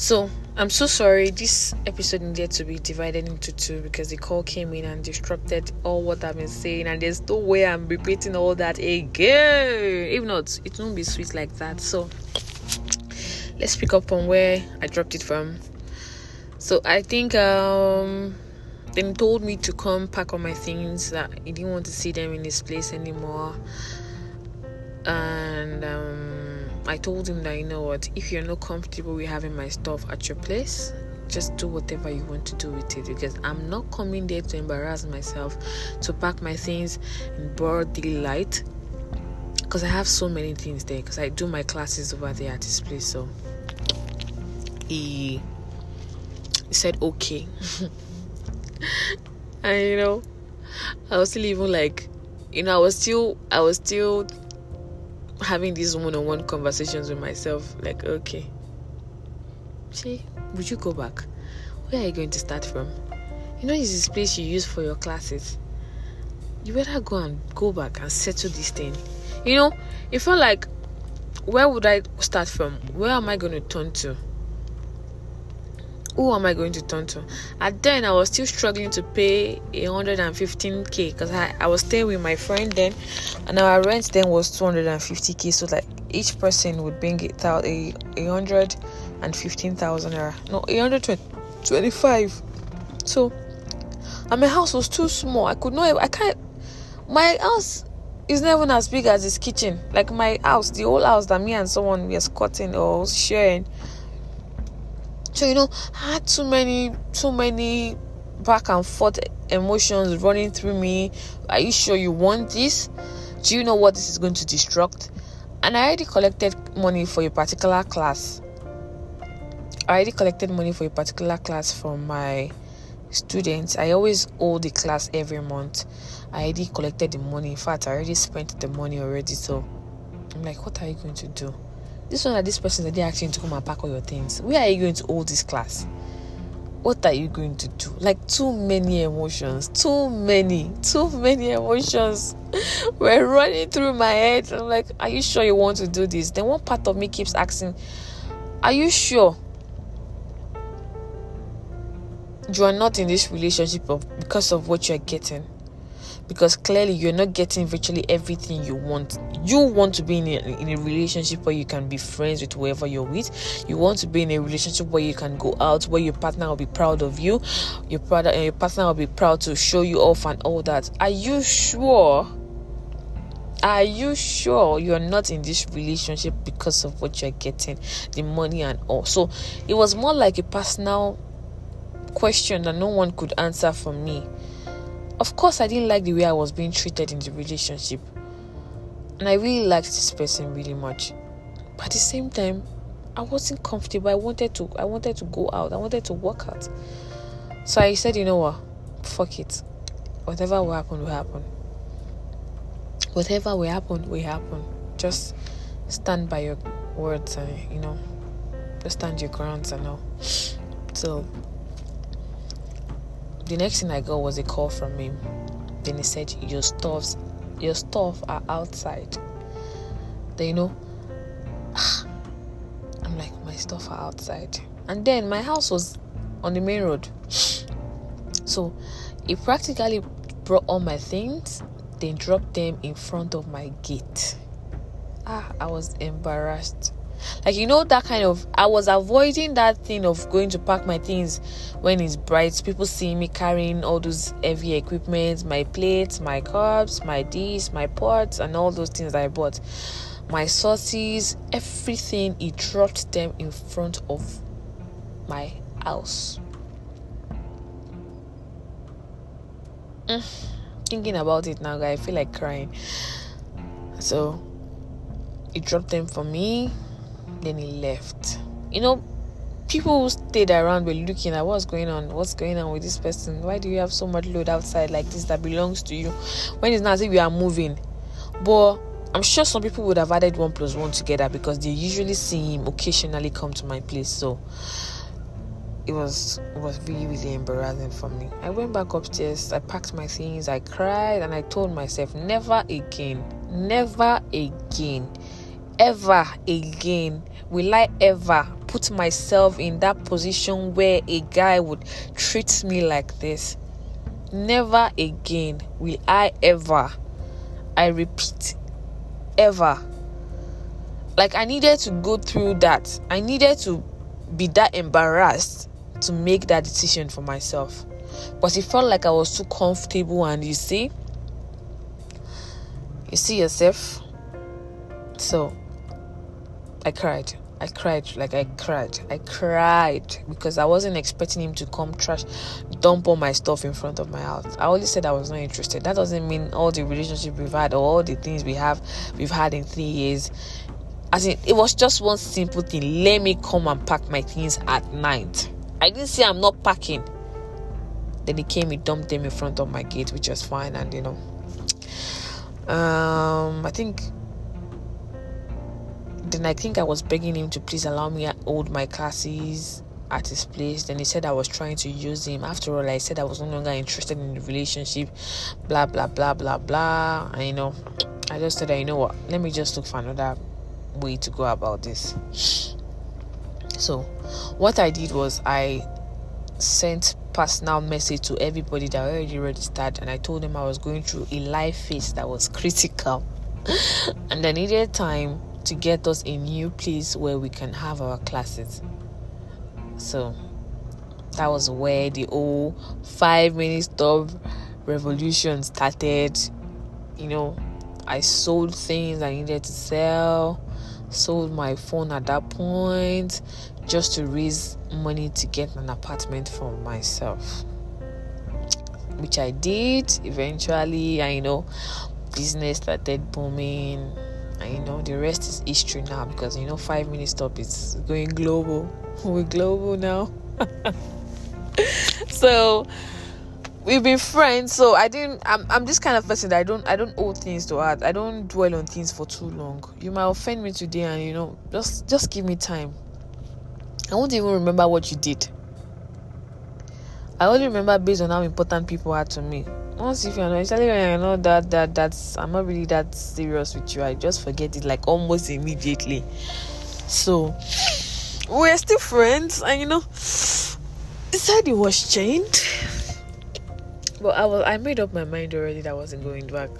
So I'm so sorry, this episode needed to be divided into two because the call came in and disrupted all what I've been saying, and there's no way I'm repeating all that again. If not, it won't be sweet like that. So let's pick up on where I dropped it from. So I think they told me to come pack up my things, that he didn't want to see them in this place anymore. And I told him that, you know what, if you're not comfortable with having my stuff at your place, just do whatever you want to do with it, because I'm not coming there to embarrass myself to pack my things in broad daylight, because I have so many things there, because I do my classes over there at this place. So he said okay. And you know, I was still even like, you know, I was still having these one-on-one conversations with myself, like, okay, see, would you go back? Where are you going to start from? You know, this is the place you use for your classes. You better go back and settle this thing. You know, it felt like, where would I start from? Where am I going to turn to? Who am I going to turn to? And then I was still struggling to pay 115k, because I was staying with my friend then, and our rent then was 250k. So like each person would bring 825. So, and my house was too small. My house is not even as big as this kitchen. Like my house, the whole house that me and someone were squatting or sharing. So, you know, I had too many back and forth emotions running through me. Are you sure you want this? Do you know what this is going to destruct? And I already collected money for a particular class. From my students. I always owe the class every month. I already collected the money. In fact, I already spent the money already. So I'm like, what are you going to do? This one, that this person that they actually to come and pack all your things. Where are you going to hold this class? What are you going to do? Like, too many emotions were running through my head. I'm like, are you sure you want to do this? Then one part of me keeps asking, are you sure you are not in this relationship because of what you are getting? Because clearly you're not getting virtually everything you want. You want to be in a relationship where you can be friends with whoever you're with. You want to be in a relationship where you can go out, where your partner will be proud of you. Your partner will be proud to show you off and all that. Are you sure? Are you sure you're not in this relationship because of what you're getting? The money and all. So it was more like a personal question that no one could answer for me. Of course, I didn't like the way I was being treated in the relationship. And I really liked this person really much. But at the same time, I wasn't comfortable. I wanted to go out. I wanted to work out. So I said, you know what? Fuck it. Whatever will happen, will happen. Whatever will happen, will happen. Just stand by your words and, you know, just stand your grounds and all. So the next thing I got was a call from him. Then he said, your stuff are outside. Then, you know, I'm like, my stuff are outside. And then my house was on the main road. So he practically brought all my things, then dropped them in front of my gate. I was embarrassed. Like, you know, that kind of, I was avoiding that thing of going to pack my things when it's bright. People see me carrying all those heavy equipment, my plates, my cups, my dishes, my pots, and all those things I bought. My sauces, everything, he dropped them in front of my house. Thinking about it now, guys, I feel like crying. So, he dropped them for me. Then he left. You know, people who stayed around were looking at what's going on with this person. Why do you have so much load outside like this that belongs to you, when it's not as if you are moving? But I'm sure some people would have added 1 + 1 together, because they usually see him occasionally come to my place. So it was really, really embarrassing for me. I went back upstairs, I packed my things, I cried, and I told myself, never again will I ever put myself in that position where a guy would treat me like this. Never again will I ever, I repeat, ever. Like, I needed to go through that. I needed to be that embarrassed to make that decision for myself. But it felt like I was too comfortable, and you see yourself. So I cried because I wasn't expecting him to come trash dump all my stuff in front of my house. I always said I was not interested. That doesn't mean all the relationship we've had or all the things we've had in 3 years. As in, it was just one simple thing. Let me come and pack my things at night. I didn't say I'm not packing. Then he came, he dumped them in front of my gate, which was fine. And I think I was begging him to please allow me to hold my classes at his place. Then he said I was trying to use him. After all, I said I was no longer interested in the relationship, blah blah blah blah blah. And I just said, you know what, let me just look for another way to go about this. So what I did was I sent personal message to everybody that already registered, and I told them I was going through a life phase that was critical and I needed time to get us a new place where we can have our classes. So that was where the whole 5 minute stop revolution started. I sold things I needed to sell, sold my phone at that point just to raise money to get an apartment for myself, which I did eventually. Business started booming, and the rest is history now, because 5 minute stop is going global. We're global now. So we've been friends. So I'm this kind of person that I don't owe things to others. I don't dwell on things for too long. You might offend me today, and just give me time. I won't even remember what you did. I only remember based on how important people are to me. Once if you're not, especially when you're not that's I'm not really that serious with you. I just forget it like almost immediately. So we're still friends, and inside it was chained. But I made up my mind already that I wasn't going back.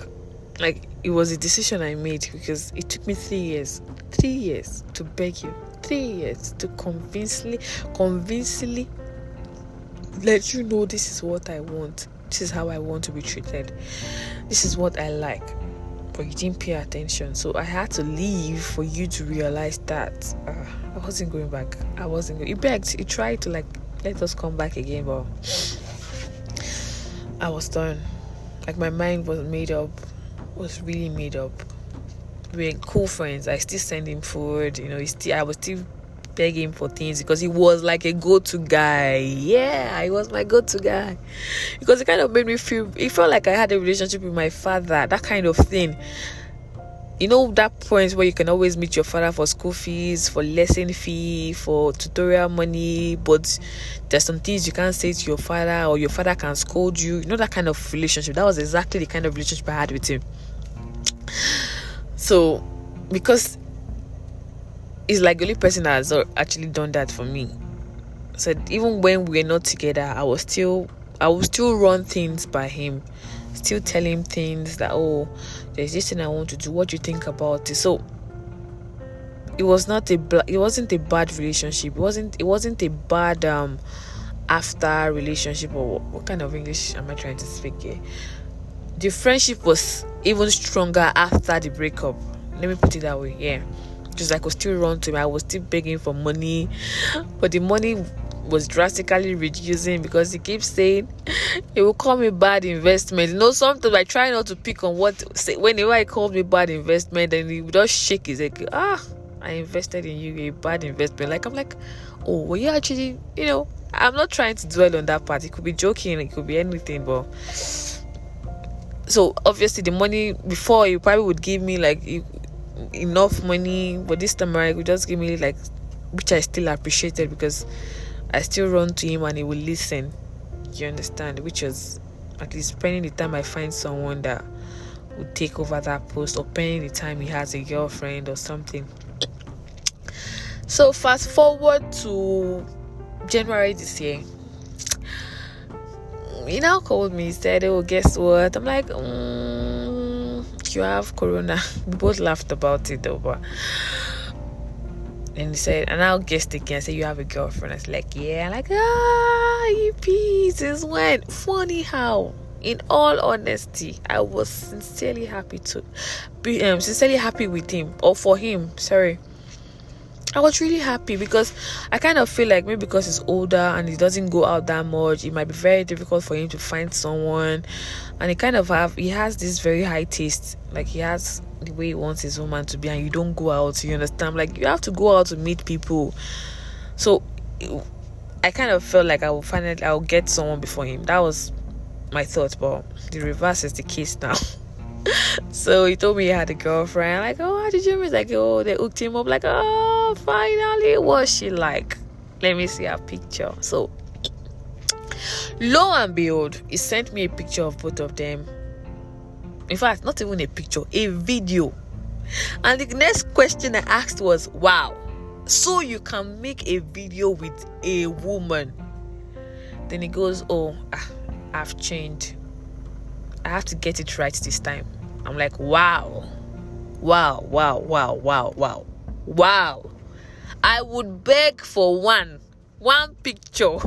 Like, it was a decision I made, because it took me 3 years. 3 years to beg you. 3 years to convincingly let you know this is what I want. This is how I want to be treated. This is what I like. But you didn't pay attention. So I had to leave for you to realize that I wasn't going back. He begged. He tried to let us come back again, but I was done. Like, my mind was made up, was really made up. We're cool friends. I still send him food. I was still begging for things, because he was like a go-to guy. Yeah, he was my go-to guy, because it kind of made me feel. It felt like I had a relationship with my father. That kind of thing. That point where you can always meet your father for school fees, for lesson fee, for tutorial money, but there's some things you can't say to your father, or your father can scold you. That kind of relationship. That was exactly the kind of relationship I had with him. So, because he's like the only person that has actually done that for me. So even when we're not together, I would still run things by him. Still tell him things that, there's this thing I want to do, what do you think about it? So it wasn't a bad relationship. It wasn't a bad after relationship, or what kind of English am I trying to speak here? The friendship was even stronger after the breakup, let me put it that way. Yeah, just I could still run to him. I was still begging for money, but the money was drastically reducing, because he keeps saying he will call me bad investment. Sometimes I try not to pick on whenever he calls me bad investment, then he would just shake his head. I invested in you, a bad investment. Like, I'm like, were you actually, I'm not trying to dwell on that part. It could be joking, it could be anything, but so obviously the money before, he probably would give me like enough money, but this time he would just give me like, which I still appreciated, because I still run to him and he will listen. You understand? Which is at least spending the time I find someone that would take over that post, or spending the time he has a girlfriend or something. So fast forward to January this year. He now called me. He said, "Oh, guess what?" I'm like, "You have corona." We both laughed about it, though. But and he said, and I'll guess again. I said, "You have a girlfriend?" I was like, "Yeah." I'm like, yippee! This went funny how. In all honesty, I was sincerely happy to be sincerely happy with him, or for him. Sorry, I was really happy because I kind of feel like maybe because he's older and he doesn't go out that much, it might be very difficult for him to find someone. And he has this very high taste, like he has the way he wants his woman to be, and you don't go out. You understand? Like you have to go out to meet people. So I kind of felt like I'll get someone before him. That was my thoughts, but the reverse is the case now. So he told me he had a girlfriend. Like, "Oh, how did you meet?" Like, "Oh, they hooked him up." Like, "Oh, finally, what's she like? Let me see her picture." So lo and behold, he sent me a picture of both of them. In fact, not even a picture, a video. And the next question I asked was, "Wow, so you can make a video with a woman?" Then he goes, "Oh, I've changed. I have to get it right this time." I'm like, wow. I would beg for one picture,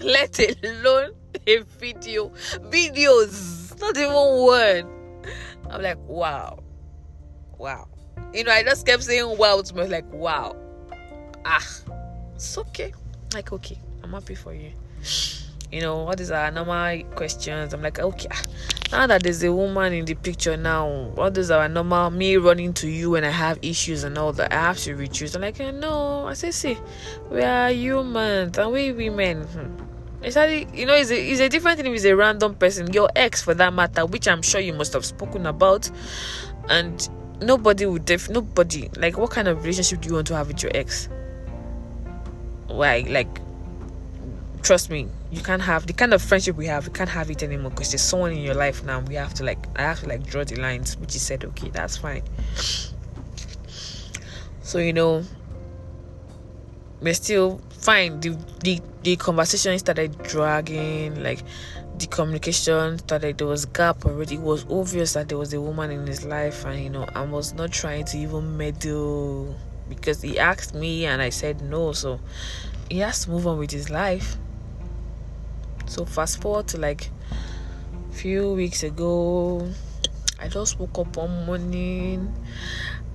let alone a video. Videos, not even one. I'm like, wow. I just kept saying wow to me, like, wow. It's okay. Like, okay, I'm happy for you. What is our normal questions? I'm like, okay, now that there's a woman in the picture now, what is our normal me running to you when I have issues and all that? I have to reduce. I'm like, no. I say, see, we are humans and we women. Actually, it's a different thing if it's a random person, your ex for that matter, which I'm sure you must have spoken about. And nobody, like, what kind of relationship do you want to have with your ex? Why, like, trust me, you can't have the kind of friendship we have. We can't have it anymore because there's someone in your life now. I have to draw the lines, which he said, okay, that's fine. So, we're still fine. The conversation started dragging, like the communication started. There was gap already. It was obvious that there was a woman in his life, and I was not trying to even meddle because he asked me and I said no. So he has to move on with his life. So fast forward to like a few weeks ago, I just woke up one morning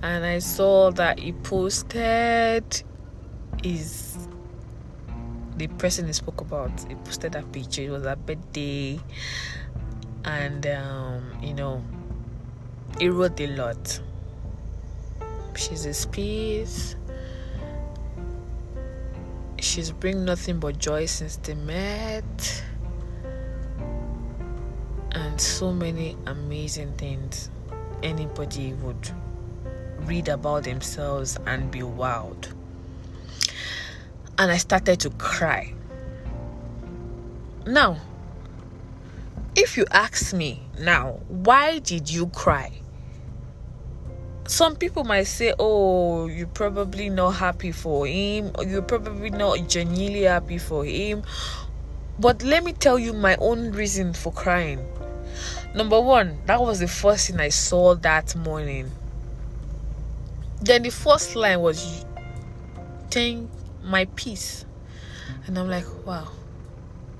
and I saw that he posted the person he spoke about. He posted that picture. It was a birthday, and he wrote a lot. She's a space. She's bring nothing but joy since they met, and so many amazing things. Anybody would read about themselves and be wowed. And I started to cry. Now, if you ask me now, why did you cry? Some people might say, "Oh, you're probably not happy for him. You're probably not genuinely happy for him." But let me tell you my own reason for crying. Number one, that was the first thing I saw that morning. Then the first line was, "Thank my peace." And I'm like, wow.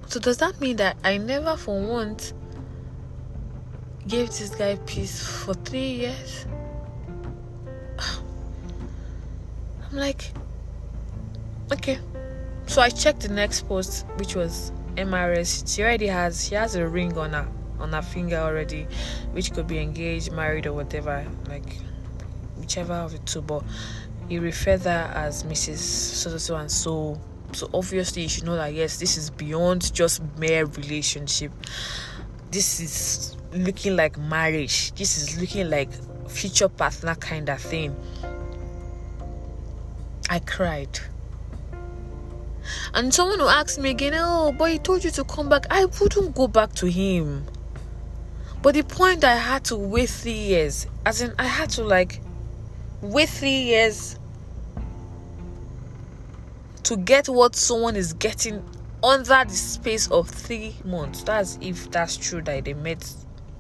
So does that mean that I never for once gave this guy peace for 3 years? I'm like, okay. So I checked the next post, which was MRS. She already has a ring on her finger already, which could be engaged, married, or whatever, like whichever of the two. But he referred that as Mrs. So so and so. So obviously you should know that yes, this is beyond just mere relationship. This is looking like marriage. This is looking like future partner kind of thing. I cried. And someone who asked me again, "Oh, but he told you to come back." I wouldn't go back to him. But the point, I had to wait 3 years. As in, I had to wait 3 years to get what someone is getting under the space of 3 months. That's if that's true that they met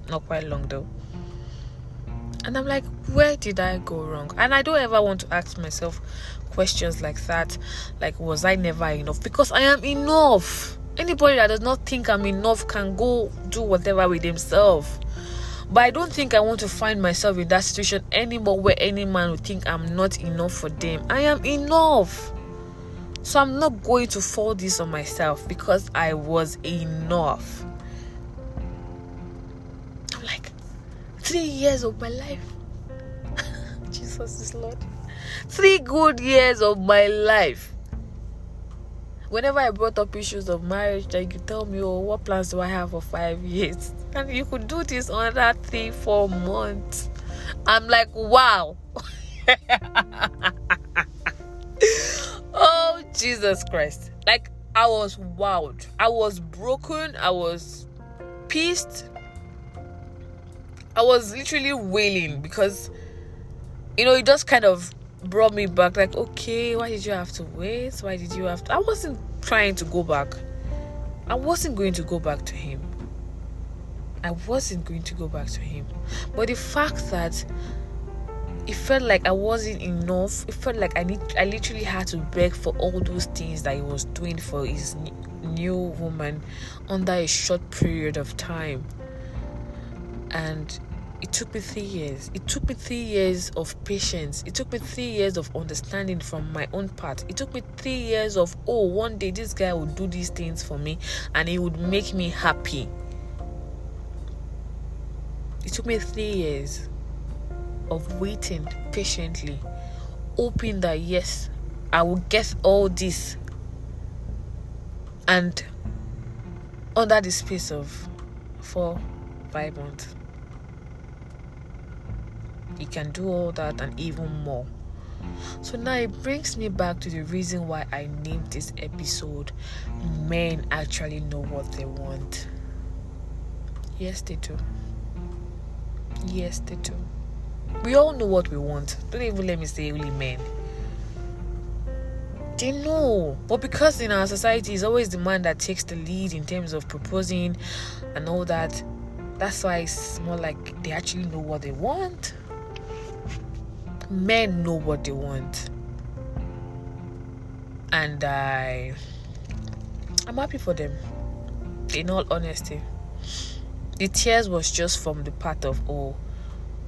not quite long though. And I'm like, where did I go wrong? And I don't ever want to ask myself questions like that, like, was I never enough? Because I am enough. Anybody that does not think I'm enough can go do whatever with themselves. But I don't think I want to find myself in that situation anymore where any man would think I'm not enough for them. I am enough. So I'm not going to fall this on myself because I was enough. 3 years of my life. Jesus is Lord. 3 good years of my life. Whenever I brought up issues of marriage, like, you tell me, oh, what plans do I have for 5 years? And you could do this under 3-4 months. I'm like, wow. Oh, Jesus Christ. Like, I was wowed. I was broken. I was pissed. I was literally wailing because, you know, it just kind of brought me back. Like, okay, why did you have to wait? Why did you have to... I wasn't trying to go back. I wasn't going to go back to him. But the fact that it felt like I wasn't enough, it felt like I literally had to beg for all those things that he was doing for his new woman under a short period of time. And it took me 3 years. It took me 3 years of patience. It took me 3 years of understanding from my own part. It took me 3 years of, oh, one day this guy would do these things for me and he would make me happy. It took me 3 years of waiting patiently, hoping that, yes, I will get all this. And under the space of 4-5 months. You can do all that and even more. So now it brings me back to the reason why I named this episode Men Actually Know What They Want. Yes, they do. Yes, they do. We all know what we want. Don't even let me say only men. They know. But because in our society it's always the man that takes the lead in terms of proposing and all that, that's why it's more like they actually know what they want. Men know what they want. And I'm happy for them. In all honesty. The tears was just from the part of, oh,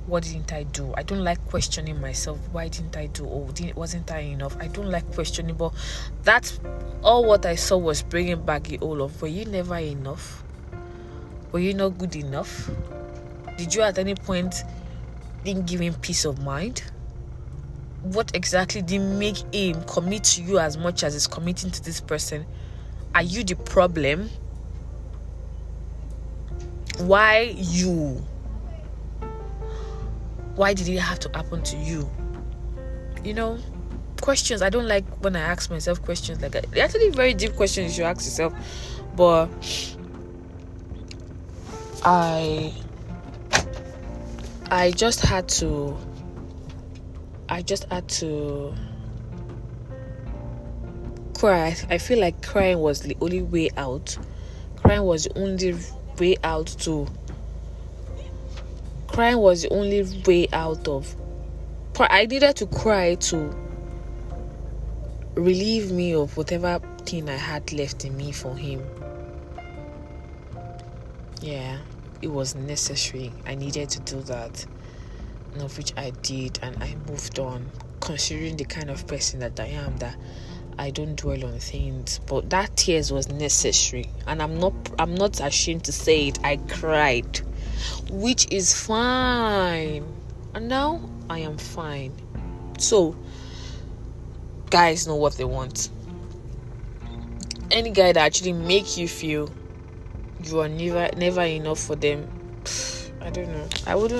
what didn't I do? I don't like questioning myself. Why didn't I do? Oh, wasn't I enough? I don't like questioning. But that's all what I saw was bringing back the whole of, were you never enough? Were you not good enough? Did you at any point didn't give him peace of mind? What exactly didn't make him commit to you as much as he's committing to this person? Are you the problem? Why you? Why did it have to happen to you? You know, questions. I don't like when I ask myself questions like that. They're actually very deep questions you should ask yourself. But... I just had to cry. I feel like crying was the only way out. Crying was the only way out of. I needed to cry to relieve me of whatever thing I had left in me for him. Yeah. It was necessary. I needed to do that, and of which I did, and I moved on. Considering the kind of person that I am, that I don't dwell on things, but that tears was necessary, and I'm not ashamed to say it. I cried, which is fine, and now I am fine. So, guys know what they want. Any guy that actually make you feel you are never enough for them, I don't know.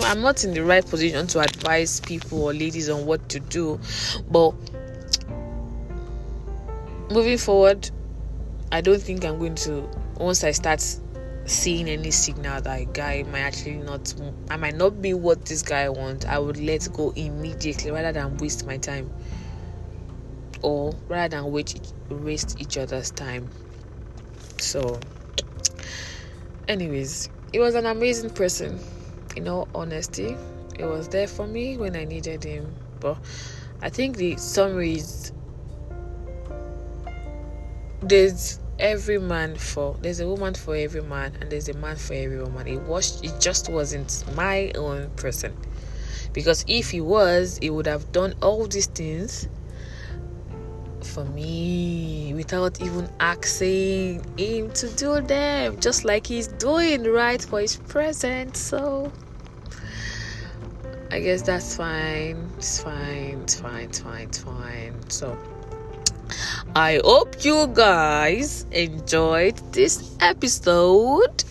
I'm not in the right position to advise people or ladies on what to do. But moving forward, I don't think I'm going to, once I start seeing any signal that a guy might actually not, I might not be what this guy wants, I would let go immediately rather than waste my time. all rather than waste each other's time. So anyways, he was an amazing person, in all honesty. He was there for me when I needed him. But I think the summary is, there's a woman for every man, and there's a man for every woman. It just wasn't my own person. Because if he was, he would have done all these things for me without even asking him to do them, just like he's doing right for his present. So I guess that's fine. It's fine. So I hope you guys enjoyed this episode.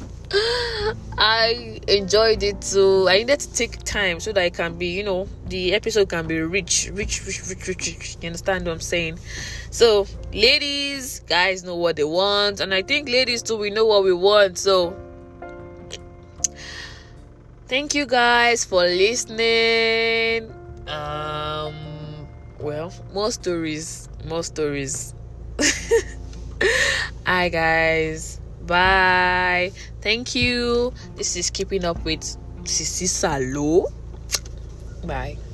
I enjoyed it too. I needed to take time so that it can be, the episode can be rich. You understand what I'm saying? So, ladies, guys know what they want, and I think ladies too, we know what we want. So, thank you guys for listening. Well, more stories. Hi guys. Bye. Thank you. This is Keeping Up with Sissi Salo. Bye.